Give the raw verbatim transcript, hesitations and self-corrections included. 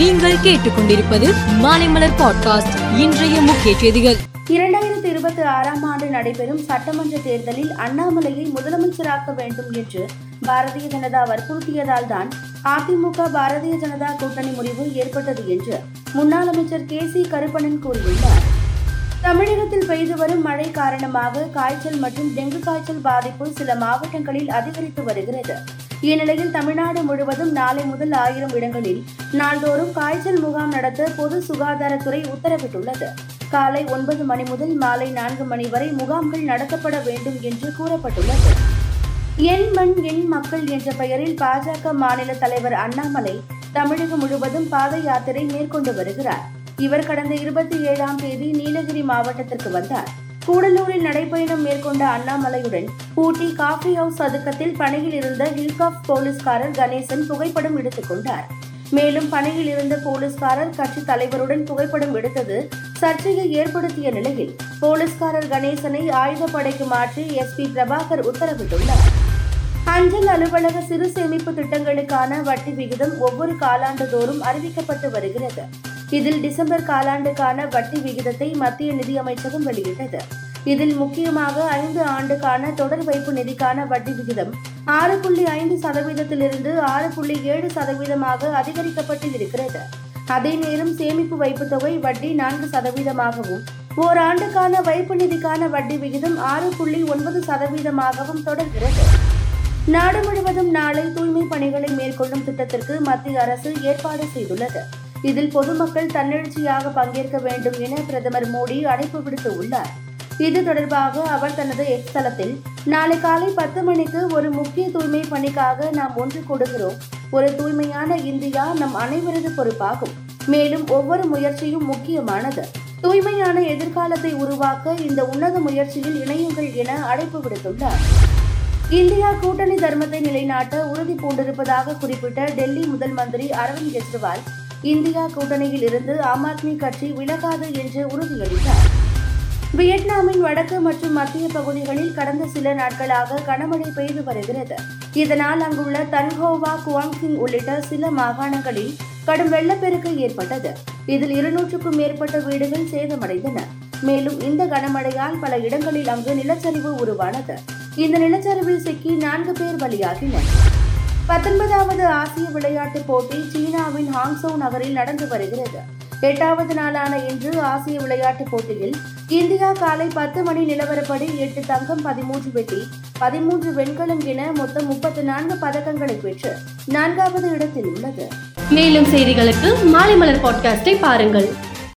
நீங்கள் கேட்டுக்கொண்டிருப்பது மாலைமலர் பாட்காஸ்ட். இன்றைய முக்கிய செய்திகள். இரண்டாயிரத்தி இருபத்தி ஆறாம் ஆண்டு நடைபெறும் சட்டமன்ற தேர்தலில் அண்ணாமலையை முதலமைச்சராக்க வேண்டும் என்று பாரதிய ஜனதா வற்புறுத்தியதால் தான் அதிமுக பாரதிய ஜனதா கூட்டணி முடிவு ஏற்பட்டது என்று முன்னாள் அமைச்சர் கே சி கருப்பணன் கூறியுள்ளார். தமிழகத்தில் பெய்து வரும் மழை காரணமாக காய்ச்சல் மற்றும் டெங்கு காய்ச்சல் பாதிப்பு சில மாவட்டங்களில் அதிகரித்து வருகிறது. இந்நிலையில் தமிழ்நாடு முழுவதும் நாளை முதல் ஆயிரம் இடங்களில் நாள்தோறும் காய்ச்சல் முகாம் நடத்த பொது சுகாதாரத்துறை உத்தரவிட்டுள்ளது. காலை ஒன்பது மணி முதல் மாலை நான்கு மணி வரை முகாம்கள் நடத்தப்பட வேண்டும் என்று கூறப்பட்டுள்ளது. என் மண் என் மக்கள் என்ற பெயரில் பாஜக மாநில தலைவர் அண்ணாமலை தமிழகம் முழுவதும் பாத யாத்திரை மேற்கொண்டு வருகிறார். இவர் கடந்த இருபத்தி ஏழாம் தேதி நீலகிரி மாவட்டத்திற்கு வந்தார். கூடலூரில் நடைபயணம் மேற்கொண்ட அண்ணாமலையுடன் ஊட்டி காஃபி ஹவுஸ் சதுக்கத்தில் பணியில் இருந்த ஹில்காஃப் போலீஸ்காரர் கணேசன் புகைப்படம் எடுத்துக் கொண்டார். மேலும் பணியில் இருந்த போலீஸ்காரர் கட்சித் தலைவருடன் புகைப்படம் எடுத்தது சர்ச்சையை ஏற்படுத்திய நிலையில் போலீஸ்காரர் கணேசனை ஆயுதப்படைக்கு மாற்றி எஸ் பி பிரபாகர் உத்தரவிட்டுள்ளார். அஞ்சல் அலுவலக சிறு சேமிப்பு திட்டங்களுக்கான வட்டி விகிதம் ஒவ்வொரு காலாண்டுதோறும் அறிவிக்கப்பட்டு வருகிறது. இதில் டிசம்பர் காலாண்டுக்கான வட்டி விகிதத்தை மத்திய நிதியமைச்சகம் வெளியிட்டது. இதில் முக்கியமாக ஐந்து ஆண்டுக்கான தொடர் வைப்பு நிதிக்கான வட்டி விகிதம் ஆறு புள்ளி ஐந்து சதவீதத்திலிருந்து ஆறு புள்ளி ஏழு சதவீதமாக அதிகரிக்கப்பட்டு இருக்கிறது. அதே நேரம் சேமிப்பு வைப்பு தொகை வட்டி நான்கு சதவீதமாகவும் ஓராண்டுக்கான வைப்பு நிதிக்கான வட்டி விகிதம் ஆறு புள்ளி ஒன்பது சதவீதமாகவும் தொடர்கிறது. நாடு முழுவதும் நாளை தூய்மை பணிகளை மேற்கொள்ளும் திட்டத்திற்கு மத்திய அரசு ஏற்பாடு செய்துள்ளது. இதில் பொதுமக்கள் தன்னெழுச்சியாக பங்கேற்க வேண்டும் என பிரதமர் மோடி அழைப்பு விடுத்து உள்ளார். இது தொடர்பாக அவர் தனது எக்ஸ் தளத்தில் நாளை காலை பத்து மணிக்கு ஒரு முக்கிய தூய்மை பணிக்காக நாம் ஒன்று கூடுகிறோம். ஒரு தூய்மையான இந்தியா நம் அனைவரது பொறுப்பாகும். மேலும் ஒவ்வொரு முயற்சியும் முக்கியமானது. தூய்மையான எதிர்காலத்தை உருவாக்க இந்த உன்னத முயற்சியில் இணையுங்கள் என அழைப்பு விடுத்துள்ளார். இந்தியா கூட்டணி தர்மத்தை நிலைநாட்ட உறுதி பூண்டிருப்பதாக குறிப்பிட்ட டெல்லி முதல் மந்திரி அரவிந்த் கெஜ்ரிவால் இந்தியா கூட்டணியில் இருந்து ஆம் ஆத்மி கட்சி விலகாது என்று உறுதியளித்தார். வியட்நாமின் வடக்கு மற்றும் மத்திய பகுதிகளில் கடந்த சில நாட்களாக கனமழை பெய்து வருகிறது. இதனால் அங்குள்ள தன்கோவா குவாங் சிங் உள்ளிட்ட சில மாகாணங்களில் கடும் வெள்ளப்பெருக்கு ஏற்பட்டது. இதில் இருநூற்றுக்கும் மேற்பட்ட வீடுகள் சேதமடைந்தன. மேலும் இந்த கனமழையால் பல இடங்களில் அங்கு நிலச்சரிவு உருவானது. இந்த நிலச்சரிவில் சிக்கி நான்கு பேர் பலியாகினர். பத்தொன்பதாவது ஆசிய விளையாட்டுப் போட்டி சீனாவின் ஹாங்சோ நகரில் நடந்து வருகிறது. எட்டாவது நாளான இன்று ஆசிய விளையாட்டுப் போட்டியில் இந்தியா காலை பத்து மணி நிலவரப்படி எட்டு தங்கம் பதிமூன்று வெள்ளி பதிமூன்று வெண்கலம் என மொத்தம் முப்பத்தி நான்கு பதக்கங்களை பெற்று நான்காவது இடத்தில் உள்ளது. மேலும் செய்திகளுக்கு மாலை மலர் பாட்காஸ்டை பாருங்கள்.